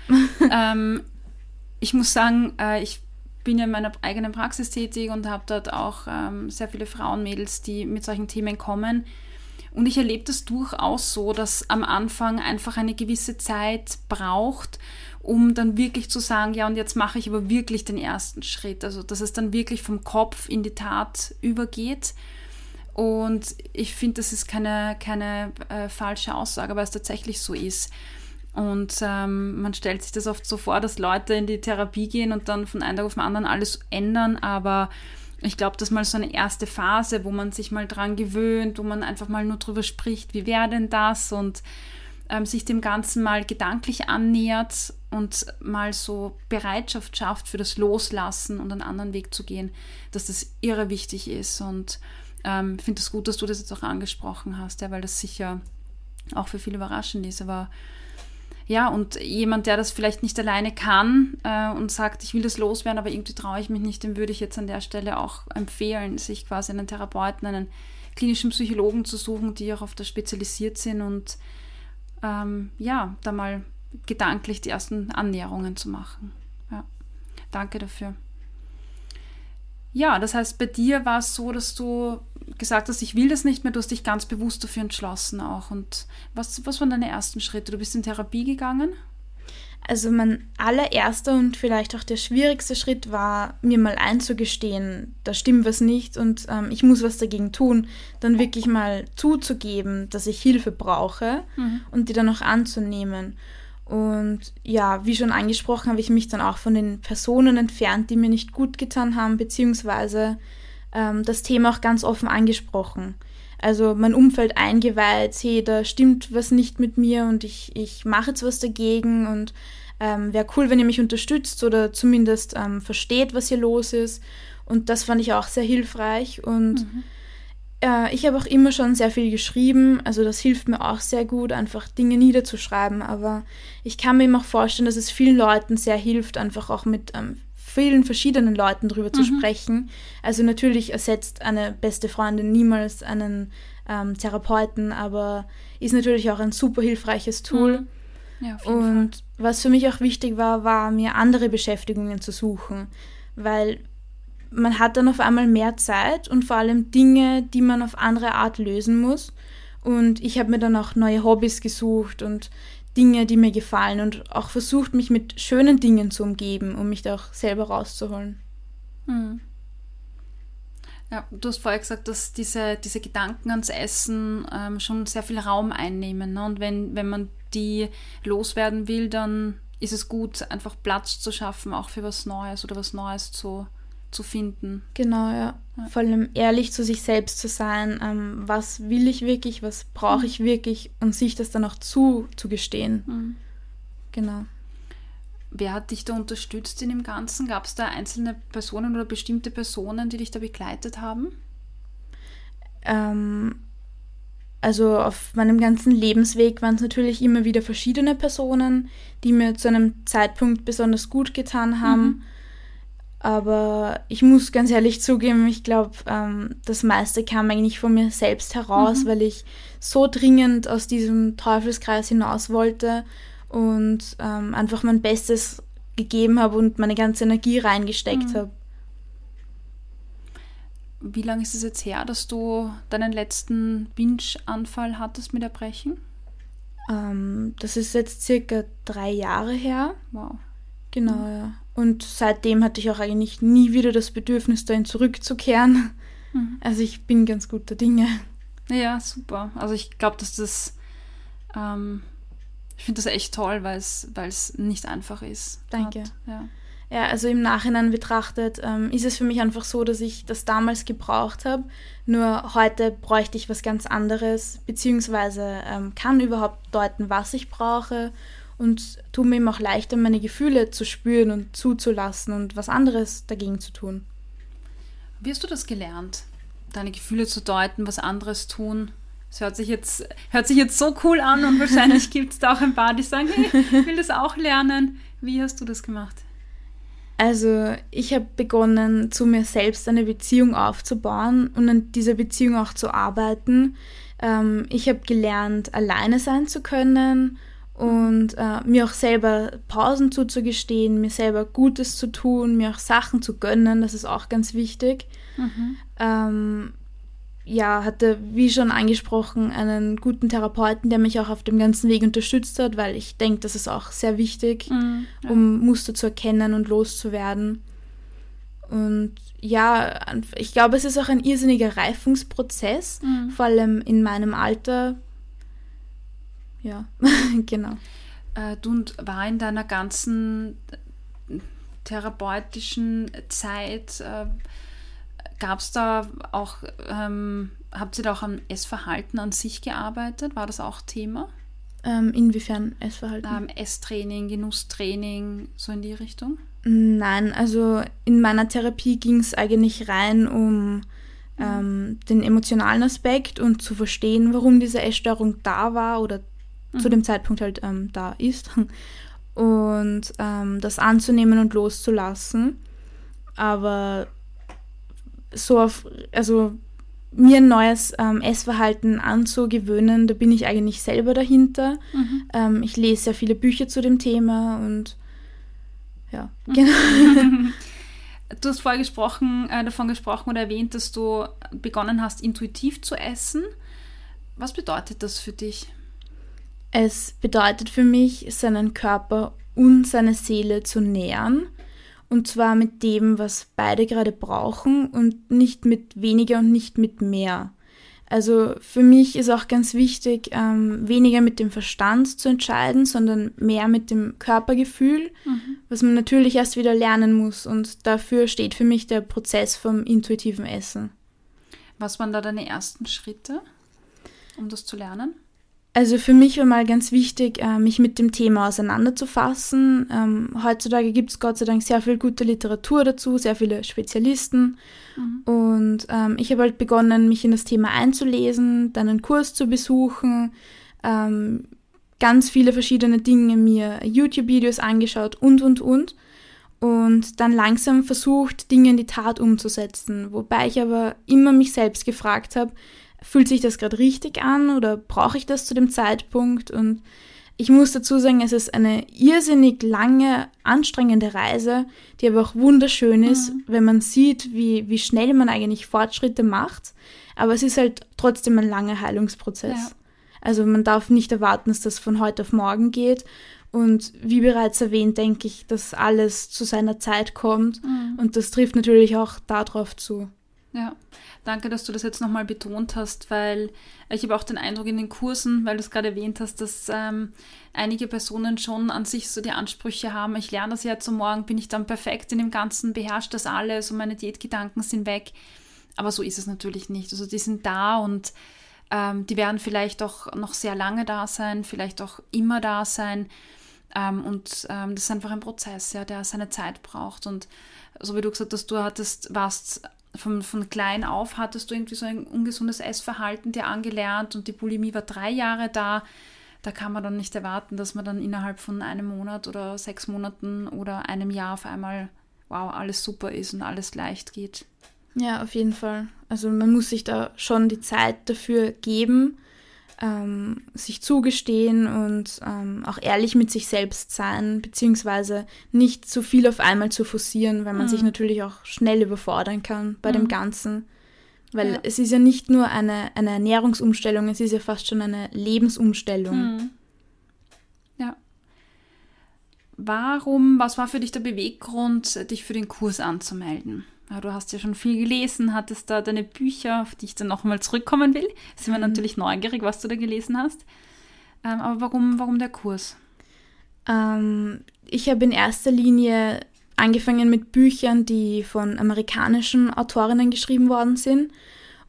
ich muss sagen, ich bin ja in meiner eigenen Praxis tätig und habe dort auch sehr viele Frauenmädels, die mit solchen Themen kommen. Und ich erlebe das durchaus so, dass am Anfang einfach eine gewisse Zeit braucht, um dann wirklich zu sagen, ja, und jetzt mache ich aber wirklich den ersten Schritt. Also, dass es dann wirklich vom Kopf in die Tat übergeht. Und ich finde, das ist keine falsche Aussage, weil es tatsächlich so ist. Und man stellt sich das oft so vor, dass Leute in die Therapie gehen und dann von einem Tag auf den anderen alles ändern. Aber ich glaube, das ist mal so eine erste Phase, wo man sich mal dran gewöhnt, wo man einfach mal nur drüber spricht, wie wäre denn das? Und sich dem Ganzen mal gedanklich annähert und mal so Bereitschaft schafft für das Loslassen und einen anderen Weg zu gehen, dass das irre wichtig ist. Und ich finde es gut, dass du das jetzt auch angesprochen hast, ja, weil das sicher auch für viele überraschend ist. Aber ja, und jemand, der das vielleicht nicht alleine kann und sagt, ich will das loswerden, aber irgendwie traue ich mich nicht, dem würde ich jetzt an der Stelle auch empfehlen, sich quasi einen Therapeuten, einen klinischen Psychologen zu suchen, die auch auf das spezialisiert sind und da mal gedanklich die ersten Annäherungen zu machen. Ja, danke dafür. Ja, das heißt, bei dir war es so, dass du gesagt hast, ich will das nicht mehr, du hast dich ganz bewusst dafür entschlossen auch. Und was waren deine ersten Schritte? Du bist in Therapie gegangen? Also mein allererster und vielleicht auch der schwierigste Schritt war, mir mal einzugestehen, da stimmt was nicht und ich muss was dagegen tun. Dann wirklich mal zuzugeben, dass ich Hilfe brauche und die dann auch anzunehmen. Und ja, wie schon angesprochen, habe ich mich dann auch von den Personen entfernt, die mir nicht gut getan haben, beziehungsweise das Thema auch ganz offen angesprochen. Also mein Umfeld eingeweiht, hey, da stimmt was nicht mit mir und ich mache jetzt was dagegen und wäre cool, wenn ihr mich unterstützt oder zumindest versteht, was hier los ist. Und das fand ich auch sehr hilfreich. Und ich habe auch immer schon sehr viel geschrieben. Also das hilft mir auch sehr gut, einfach Dinge niederzuschreiben. Aber ich kann mir eben auch vorstellen, dass es vielen Leuten sehr hilft, einfach auch mit vielen verschiedenen Leuten drüber zu sprechen. Also natürlich ersetzt eine beste Freundin niemals einen Therapeuten, aber ist natürlich auch ein super hilfreiches Tool. Ja, auf jeden Fall. Was für mich auch wichtig war, war mir andere Beschäftigungen zu suchen, weil man hat dann auf einmal mehr Zeit und vor allem Dinge, die man auf andere Art lösen muss. Und ich habe mir dann auch neue Hobbys gesucht und Dinge, die mir gefallen und auch versucht, mich mit schönen Dingen zu umgeben, um mich da auch selber rauszuholen. Hm. Ja, du hast vorher gesagt, dass diese Gedanken ans Essen schon sehr viel Raum einnehmen, ne? Und wenn man die loswerden will, dann ist es gut, einfach Platz zu schaffen, auch für was Neues oder was Neues zu finden. Genau, ja. Vor allem ehrlich zu sich selbst zu sein, was will ich wirklich, was brauche ich wirklich und sich das dann auch zuzugestehen. Genau. Wer hat dich da unterstützt in dem Ganzen? Gab es da einzelne Personen oder bestimmte Personen, die dich da begleitet haben? Also auf meinem ganzen Lebensweg waren es natürlich immer wieder verschiedene Personen, die mir zu einem Zeitpunkt besonders gut getan haben. Aber ich muss ganz ehrlich zugeben, ich glaube, das meiste kam eigentlich von mir selbst heraus, weil ich so dringend aus diesem Teufelskreis hinaus wollte und einfach mein Bestes gegeben habe und meine ganze Energie reingesteckt habe. Wie lange ist es jetzt her, dass du deinen letzten Binge-Anfall hattest mit Erbrechen? Das ist jetzt circa 3 Jahre her. Wow. Genau, ja. Und seitdem hatte ich auch eigentlich nie wieder das Bedürfnis, dahin zurückzukehren. Also ich bin ganz guter Dinge. Ja, super. Also ich glaube, dass das... ich finde das echt toll, weil es nicht einfach ist. Danke. Ja, also im Nachhinein betrachtet ist es für mich einfach so, dass ich das damals gebraucht habe, nur heute bräuchte ich was ganz anderes, beziehungsweise kann überhaupt deuten, was ich brauche und tut mir eben auch leichter, meine Gefühle zu spüren und zuzulassen und was anderes dagegen zu tun. Wie hast du das gelernt, deine Gefühle zu deuten, was anderes tun? Das hört sich jetzt so cool an und wahrscheinlich gibt es da auch ein paar, die sagen, hey, ich will das auch lernen. Wie hast du das gemacht? Also ich habe begonnen, zu mir selbst eine Beziehung aufzubauen und an dieser Beziehung auch zu arbeiten. Ich habe gelernt, alleine sein zu können und mir auch selber Pausen zuzugestehen, mir selber Gutes zu tun, mir auch Sachen zu gönnen, das ist auch ganz wichtig. Ja, hatte, wie schon angesprochen, einen guten Therapeuten, der mich auch auf dem ganzen Weg unterstützt hat, weil ich denke, das ist auch sehr wichtig, um Muster zu erkennen und loszuwerden. Und ja, ich glaube, es ist auch ein irrsinniger Reifungsprozess, vor allem in meinem Alter. Ja, genau. Du war in deiner ganzen therapeutischen Zeit... Gab's da auch, habt ihr da auch am Essverhalten an sich gearbeitet? War das auch Thema? Inwiefern Essverhalten? Esstraining, Genusstraining, so in die Richtung? Nein, also in meiner Therapie ging es eigentlich rein um den emotionalen Aspekt und zu verstehen, warum diese Essstörung da war oder zu dem Zeitpunkt halt da ist und das anzunehmen und loszulassen. Aber mir ein neues Essverhalten anzugewöhnen, da bin ich eigentlich selber dahinter. Ich lese sehr viele Bücher zu dem Thema und ja, genau. Du hast vorher davon gesprochen oder erwähnt, dass du begonnen hast, intuitiv zu essen. Was bedeutet das für dich? Es bedeutet für mich, seinen Körper und seine Seele zu nähern. Und zwar mit dem, was beide gerade brauchen und nicht mit weniger und nicht mit mehr. Also für mich ist auch ganz wichtig, weniger mit dem Verstand zu entscheiden, sondern mehr mit dem Körpergefühl, was man natürlich erst wieder lernen muss. Und dafür steht für mich der Prozess vom intuitiven Essen. Was waren da deine ersten Schritte, um das zu lernen? Also für mich war mal ganz wichtig, mich mit dem Thema auseinanderzufassen. Heutzutage gibt es Gott sei Dank sehr viel gute Literatur dazu, sehr viele Spezialisten. Mhm. Und ich habe halt begonnen, mich in das Thema einzulesen, dann einen Kurs zu besuchen, ganz viele verschiedene Dinge mir, YouTube-Videos angeschaut und. Und dann langsam versucht, Dinge in die Tat umzusetzen. Wobei ich aber immer mich selbst gefragt habe, fühlt sich das gerade richtig an oder brauche ich das zu dem Zeitpunkt? Und ich muss dazu sagen, es ist eine irrsinnig lange, anstrengende Reise, die aber auch wunderschön ist, wenn man sieht, wie schnell man eigentlich Fortschritte macht. Aber es ist halt trotzdem ein langer Heilungsprozess. Ja. Also man darf nicht erwarten, dass das von heute auf morgen geht. Und wie bereits erwähnt, denke ich, dass alles zu seiner Zeit kommt. Mhm. Und das trifft natürlich auch darauf zu. Ja, danke, dass du das jetzt nochmal betont hast, weil ich habe auch den Eindruck in den Kursen, weil du es gerade erwähnt hast, dass einige Personen schon an sich so die Ansprüche haben, ich lerne das ja zum Morgen, bin ich dann perfekt in dem Ganzen, beherrsche das alles und meine Diätgedanken sind weg. Aber so ist es natürlich nicht. Also die sind da und die werden vielleicht auch noch sehr lange da sein, vielleicht auch immer da sein. Das ist einfach ein Prozess, ja, der seine Zeit braucht. Und so wie du gesagt hast, du warst von klein auf hattest du irgendwie so ein ungesundes Essverhalten dir angelernt und die Bulimie war 3 Jahre da. Da kann man dann nicht erwarten, dass man dann innerhalb von einem Monat oder 6 Monaten oder einem Jahr auf einmal, wow, alles super ist und alles leicht geht. Ja, auf jeden Fall. Also man muss sich da schon die Zeit dafür geben, sich zugestehen und auch ehrlich mit sich selbst sein, beziehungsweise nicht zu viel auf einmal zu forcieren, weil man sich natürlich auch schnell überfordern kann bei dem Ganzen. Weil es ist ja nicht nur eine Ernährungsumstellung, es ist ja fast schon eine Lebensumstellung. Mhm. Ja. Was war für dich der Beweggrund, dich für den Kurs anzumelden? Du hast ja schon viel gelesen, hattest da deine Bücher, auf die ich dann nochmal zurückkommen will. Sind wir natürlich neugierig, was du da gelesen hast. Aber warum der Kurs? Ich habe in erster Linie angefangen mit Büchern, die von amerikanischen Autorinnen geschrieben worden sind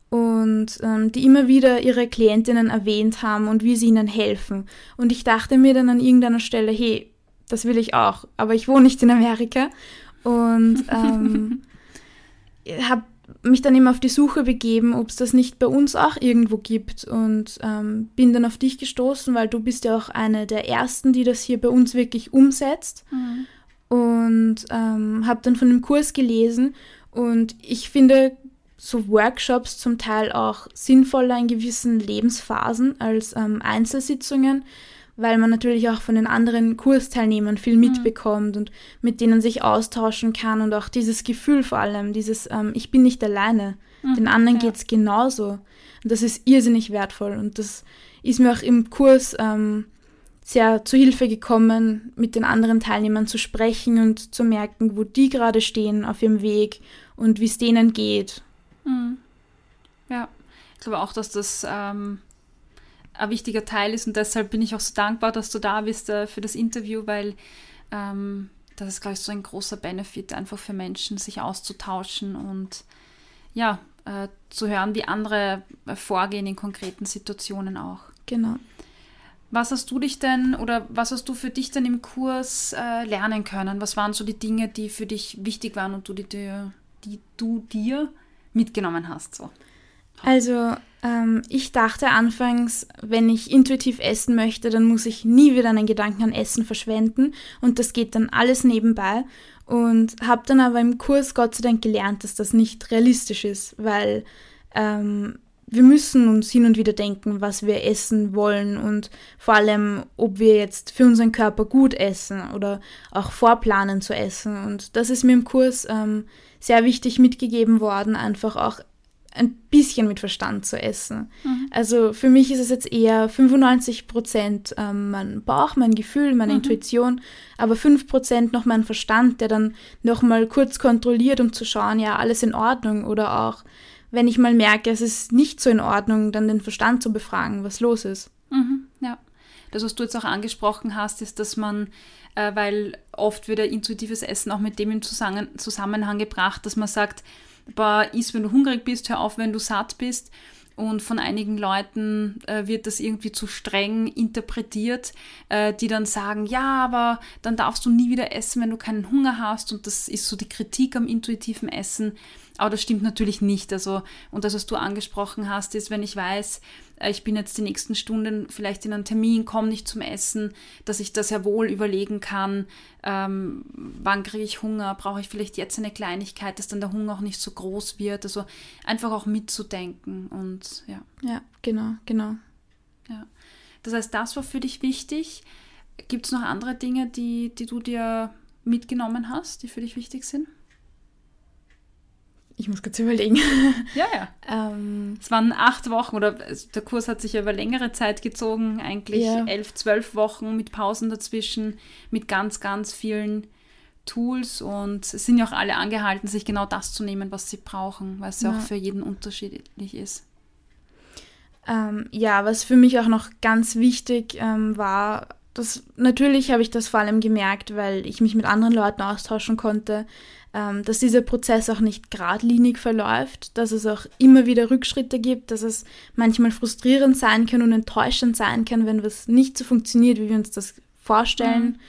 und die immer wieder ihre Klientinnen erwähnt haben und wie sie ihnen helfen. Und ich dachte mir dann an irgendeiner Stelle, hey, das will ich auch, aber ich wohne nicht in Amerika. Und habe mich dann eben auf die Suche begeben, ob es das nicht bei uns auch irgendwo gibt und bin dann auf dich gestoßen, weil du bist ja auch eine der Ersten, die das hier bei uns wirklich umsetzt und habe dann von dem Kurs gelesen und ich finde so Workshops zum Teil auch sinnvoller in gewissen Lebensphasen als Einzelsitzungen, weil man natürlich auch von den anderen Kursteilnehmern viel mitbekommt und mit denen sich austauschen kann und auch dieses Gefühl vor allem, dieses ich bin nicht alleine, den anderen geht's genauso. Und das ist irrsinnig wertvoll und das ist mir auch im Kurs sehr zu Hilfe gekommen, mit den anderen Teilnehmern zu sprechen und zu merken, wo die gerade stehen auf ihrem Weg und wie es denen geht. Mhm. Ja, ich glaube auch, dass das ein wichtiger Teil ist und deshalb bin ich auch so dankbar, dass du da bist für das Interview, weil das ist, glaube ich, so ein großer Benefit einfach für Menschen, sich auszutauschen und ja, zu hören, wie andere vorgehen in konkreten Situationen auch. Genau. Was hast du für dich denn im Kurs lernen können? Was waren so die Dinge, die für dich wichtig waren und die du dir mitgenommen hast? So? Also ich dachte anfangs, wenn ich intuitiv essen möchte, dann muss ich nie wieder einen Gedanken an Essen verschwenden und das geht dann alles nebenbei und habe dann aber im Kurs Gott sei Dank gelernt, dass das nicht realistisch ist, weil wir müssen uns hin und wieder denken, was wir essen wollen und vor allem, ob wir jetzt für unseren Körper gut essen oder auch vorplanen zu essen und das ist mir im Kurs sehr wichtig mitgegeben worden, einfach auch ein bisschen mit Verstand zu essen. Mhm. Also für mich ist es jetzt eher 95% mein Bauch, mein Gefühl, meine Intuition, aber 5% noch mein Verstand, der dann nochmal kurz kontrolliert, um zu schauen, ja, alles in Ordnung oder auch, wenn ich mal merke, es ist nicht so in Ordnung, dann den Verstand zu befragen, was los ist. Mhm, ja. Das, was du jetzt auch angesprochen hast, ist, dass man, weil oft wird ja intuitives Essen auch mit dem im Zusammenhang gebracht, dass man sagt, iss, wenn du hungrig bist, hör auf, wenn du satt bist. Und von einigen Leuten wird das irgendwie zu streng interpretiert, die dann sagen, ja, aber dann darfst du nie wieder essen, wenn du keinen Hunger hast. Und das ist so die Kritik am intuitiven Essen. Aber das stimmt natürlich nicht. Also, und das, was du angesprochen hast, ist, wenn ich weiß, ich bin jetzt die nächsten Stunden vielleicht in einen Termin, komme nicht zum Essen, dass ich da sehr wohl überlegen kann, wann kriege ich Hunger, brauche ich vielleicht jetzt eine Kleinigkeit, dass dann der Hunger auch nicht so groß wird. Also einfach auch mitzudenken und ja. Ja, genau. Ja. Das heißt, das war für dich wichtig. Gibt es noch andere Dinge, die du dir mitgenommen hast, die für dich wichtig sind? Ich muss kurz überlegen. Ja. Es waren 8 Wochen oder der Kurs hat sich über längere Zeit gezogen, eigentlich 11, 12 Wochen mit Pausen dazwischen, mit ganz, ganz vielen Tools und es sind ja auch alle angehalten, sich genau das zu nehmen, was sie brauchen, weil es ja auch für jeden unterschiedlich ist. Ja, was für mich auch noch ganz wichtig war, das, natürlich habe ich das vor allem gemerkt, weil ich mich mit anderen Leuten austauschen konnte, dass dieser Prozess auch nicht geradlinig verläuft, dass es auch immer wieder Rückschritte gibt, dass es manchmal frustrierend sein kann und enttäuschend sein kann, wenn was nicht so funktioniert, wie wir uns das vorstellen.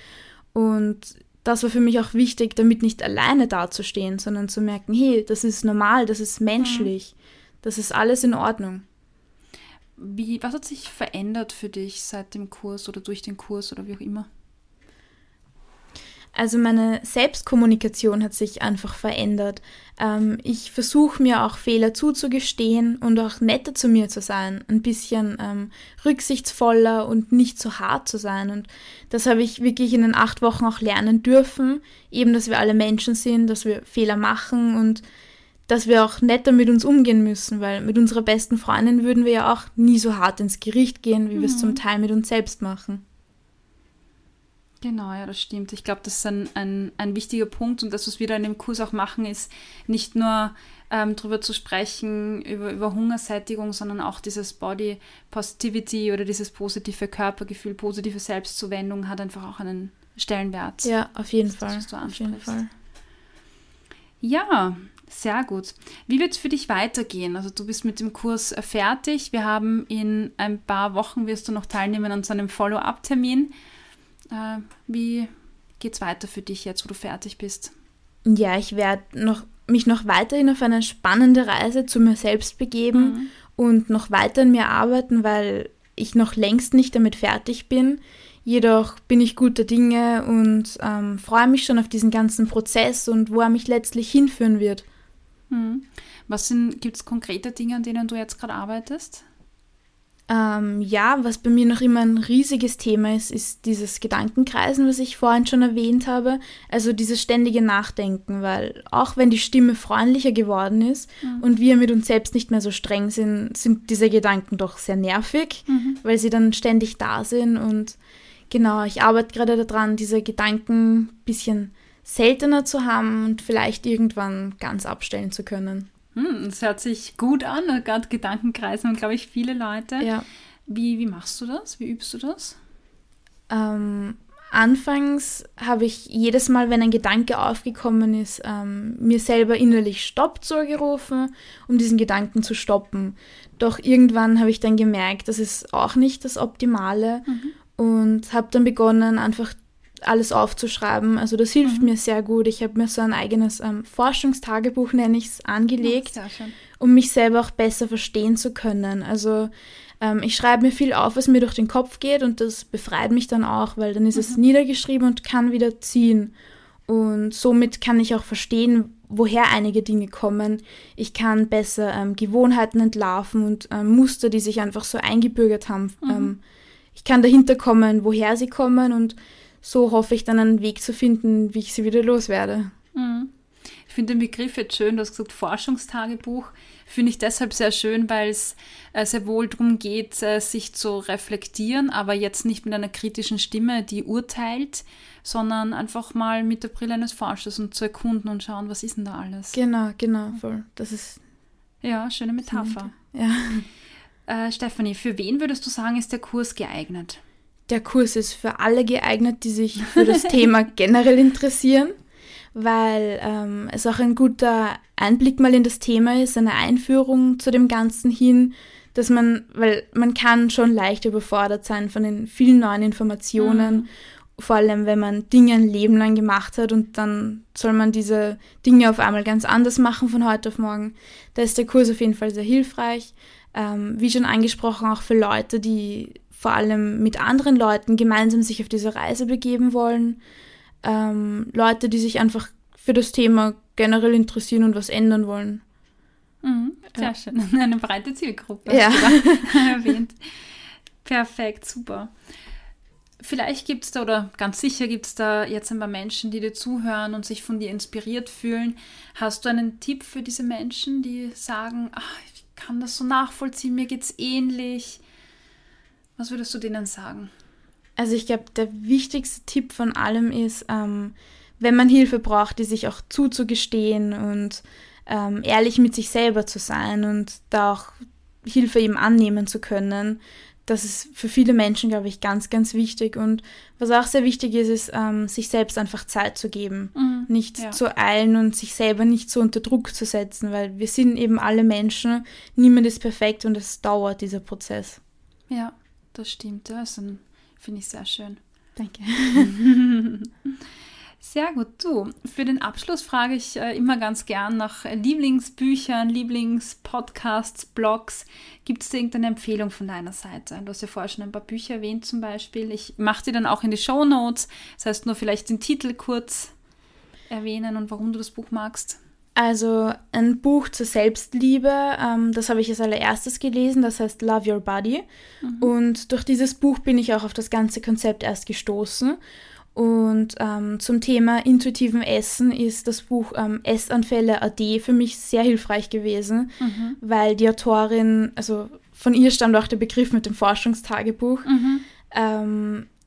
Mhm. Und das war für mich auch wichtig, damit nicht alleine dazustehen, sondern zu merken, hey, das ist normal, das ist menschlich, das ist alles in Ordnung. Was hat sich verändert für dich seit dem Kurs oder durch den Kurs oder wie auch immer? Also meine Selbstkommunikation hat sich einfach verändert. Ich versuche mir auch Fehler zuzugestehen und auch netter zu mir zu sein, ein bisschen rücksichtsvoller und nicht so hart zu sein. Und das habe ich wirklich in den 8 Wochen auch lernen dürfen, eben dass wir alle Menschen sind, dass wir Fehler machen und dass wir auch netter mit uns umgehen müssen, weil mit unserer besten Freundin würden wir ja auch nie so hart ins Gericht gehen, wie wir es zum Teil mit uns selbst machen. Genau, ja, das stimmt. Ich glaube, das ist ein wichtiger Punkt und das, was wir da in dem Kurs auch machen, ist nicht nur darüber zu sprechen, über Hungersättigung, sondern auch dieses Body Positivity oder dieses positive Körpergefühl, positive Selbstzuwendung hat einfach auch einen Stellenwert. Ja, auf jeden Fall. Das, was du ansprichst. Auf jeden Fall. Ja, sehr gut. Wie wird es für dich weitergehen? Also du bist mit dem Kurs fertig. Wir haben in ein paar Wochen, wirst du noch teilnehmen an so einem Follow-up-Termin. Wie geht es weiter für dich jetzt, wo du fertig bist? Ja, ich werde mich noch weiterhin auf eine spannende Reise zu mir selbst begeben und noch weiter an mir arbeiten, weil ich noch längst nicht damit fertig bin. Jedoch bin ich guter Dinge und freue mich schon auf diesen ganzen Prozess und wo er mich letztlich hinführen wird. Gibt es konkrete Dinge, an denen du jetzt gerade arbeitest? Ja, was bei mir noch immer ein riesiges Thema ist, ist dieses Gedankenkreisen, was ich vorhin schon erwähnt habe. Also dieses ständige Nachdenken, weil auch wenn die Stimme freundlicher geworden ist und wir mit uns selbst nicht mehr so streng sind, sind diese Gedanken doch sehr nervig, weil sie dann ständig da sind und genau, ich arbeite gerade daran, diese Gedanken ein bisschen seltener zu haben und vielleicht irgendwann ganz abstellen zu können. Das hört sich gut an, gerade Gedankenkreisen, glaube ich, viele Leute. Ja. Wie machst du das? Wie übst du das? Anfangs habe ich jedes Mal, wenn ein Gedanke aufgekommen ist, mir selber innerlich Stopp zugerufen, um diesen Gedanken zu stoppen. Doch irgendwann habe ich dann gemerkt, das ist auch nicht das Optimale. Und habe dann begonnen, einfach alles aufzuschreiben. Also das hilft mir sehr gut. Ich habe mir so ein eigenes Forschungstagebuch, nenne ich es, angelegt, um mich selber auch besser verstehen zu können. Also ich schreibe mir viel auf, was mir durch den Kopf geht und das befreit mich dann auch, weil dann ist es niedergeschrieben und kann wieder ziehen. Und somit kann ich auch verstehen, woher einige Dinge kommen. Ich kann besser Gewohnheiten entlarven und Muster, die sich einfach so eingebürgert haben, ich kann dahinter kommen, woher sie kommen und so hoffe ich dann einen Weg zu finden, wie ich sie wieder loswerde. Ich finde den Begriff jetzt schön, du hast gesagt Forschungstagebuch, finde ich deshalb sehr schön, weil es sehr wohl darum geht, sich zu reflektieren, aber jetzt nicht mit einer kritischen Stimme, die urteilt, sondern einfach mal mit der Brille eines Forschers und zu erkunden und schauen, was ist denn da alles. Genau, voll. Das ist... Ja, schöne Metapher. Ja. Stefanie, für wen würdest du sagen, ist der Kurs geeignet? Der Kurs ist für alle geeignet, die sich für das Thema generell interessieren, weil es auch ein guter Einblick mal in das Thema ist, eine Einführung zu dem Ganzen hin, dass man, weil man kann schon leicht überfordert sein von den vielen neuen Informationen, vor allem wenn man Dinge ein Leben lang gemacht hat und dann soll man diese Dinge auf einmal ganz anders machen von heute auf morgen. Da ist der Kurs auf jeden Fall sehr hilfreich. Wie schon angesprochen, auch für Leute, die vor allem mit anderen Leuten gemeinsam sich auf diese Reise begeben wollen. Leute, die sich einfach für das Thema generell interessieren und was ändern wollen. Mhm, sehr schön. Eine breite Zielgruppe. Ja. Erwähnt. Perfekt, super. Vielleicht gibt es da, oder ganz sicher gibt es da jetzt ein paar Menschen, die dir zuhören und sich von dir inspiriert fühlen. Hast du einen Tipp für diese Menschen, die sagen, ich kann das so nachvollziehen, mir geht's ähnlich? Was würdest du denen sagen? Also ich glaube, der wichtigste Tipp von allem ist, wenn man Hilfe braucht, die sich auch zuzugestehen und ehrlich mit sich selber zu sein und da auch Hilfe eben annehmen zu können. Das ist für viele Menschen, glaube ich, ganz, ganz wichtig. Und was auch sehr wichtig ist, ist, sich selbst einfach Zeit zu geben. Nicht zu eilen und sich selber nicht so unter Druck zu setzen, weil wir sind eben alle Menschen, niemand ist perfekt und es dauert, dieser Prozess. Ja, das stimmt. Das finde ich sehr schön. Danke. Sehr gut. Du, für den Abschluss frage ich immer ganz gern nach Lieblingsbüchern, Lieblingspodcasts, Blogs. Gibt es irgendeine Empfehlung von deiner Seite? Du hast ja vorher schon ein paar Bücher erwähnt zum Beispiel. Ich mache die dann auch in die Shownotes. Das heißt, nur vielleicht den Titel kurz erwähnen und warum du das Buch magst. Also ein Buch zur Selbstliebe, das habe ich als allererstes gelesen, das heißt Love Your Body. Mhm. Und durch dieses Buch bin ich auch auf das ganze Konzept erst gestoßen. Und zum Thema intuitiven Essen ist das Buch Essanfälle AD für mich sehr hilfreich gewesen, weil die Autorin, also von ihr stammt auch der Begriff mit dem Forschungstagebuch,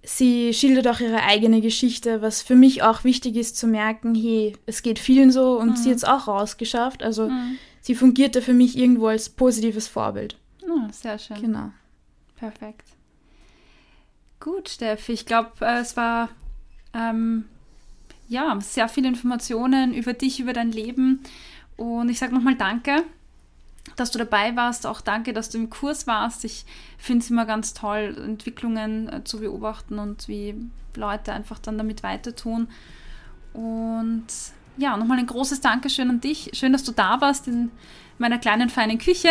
sie schildert auch ihre eigene Geschichte, was für mich auch wichtig ist zu merken, hey, es geht vielen so und sie hat es auch rausgeschafft, also sie fungierte für mich irgendwo als positives Vorbild. Oh, sehr schön. Genau. Perfekt. Gut, Steffi, ich glaube, es war sehr viele Informationen über dich, über dein Leben und ich sage nochmal danke, dass du dabei warst, auch danke, dass du im Kurs warst. Ich finde es immer ganz toll, Entwicklungen zu beobachten und wie Leute einfach dann damit weiter tun und ja, nochmal ein großes Dankeschön an dich. Schön, dass du da warst in meiner kleinen, feinen Küche.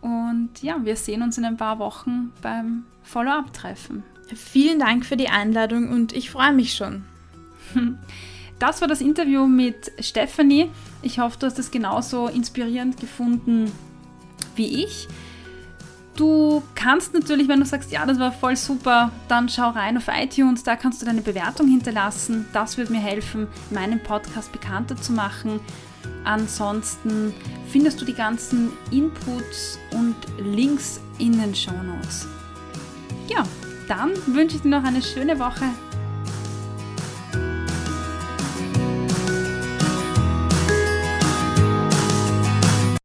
Und ja, wir sehen uns in ein paar Wochen beim Follow-up-Treffen. Vielen Dank für die Einladung und ich freue mich schon. Das war das Interview mit Stefanie. Ich hoffe, du hast es genauso inspirierend gefunden wie ich. Du kannst natürlich, wenn du sagst, ja, das war voll super, dann schau rein auf iTunes, da kannst du deine Bewertung hinterlassen. Das wird mir helfen, meinen Podcast bekannter zu machen. Ansonsten findest du die ganzen Inputs und Links in den Shownotes. Ja, dann wünsche ich dir noch eine schöne Woche.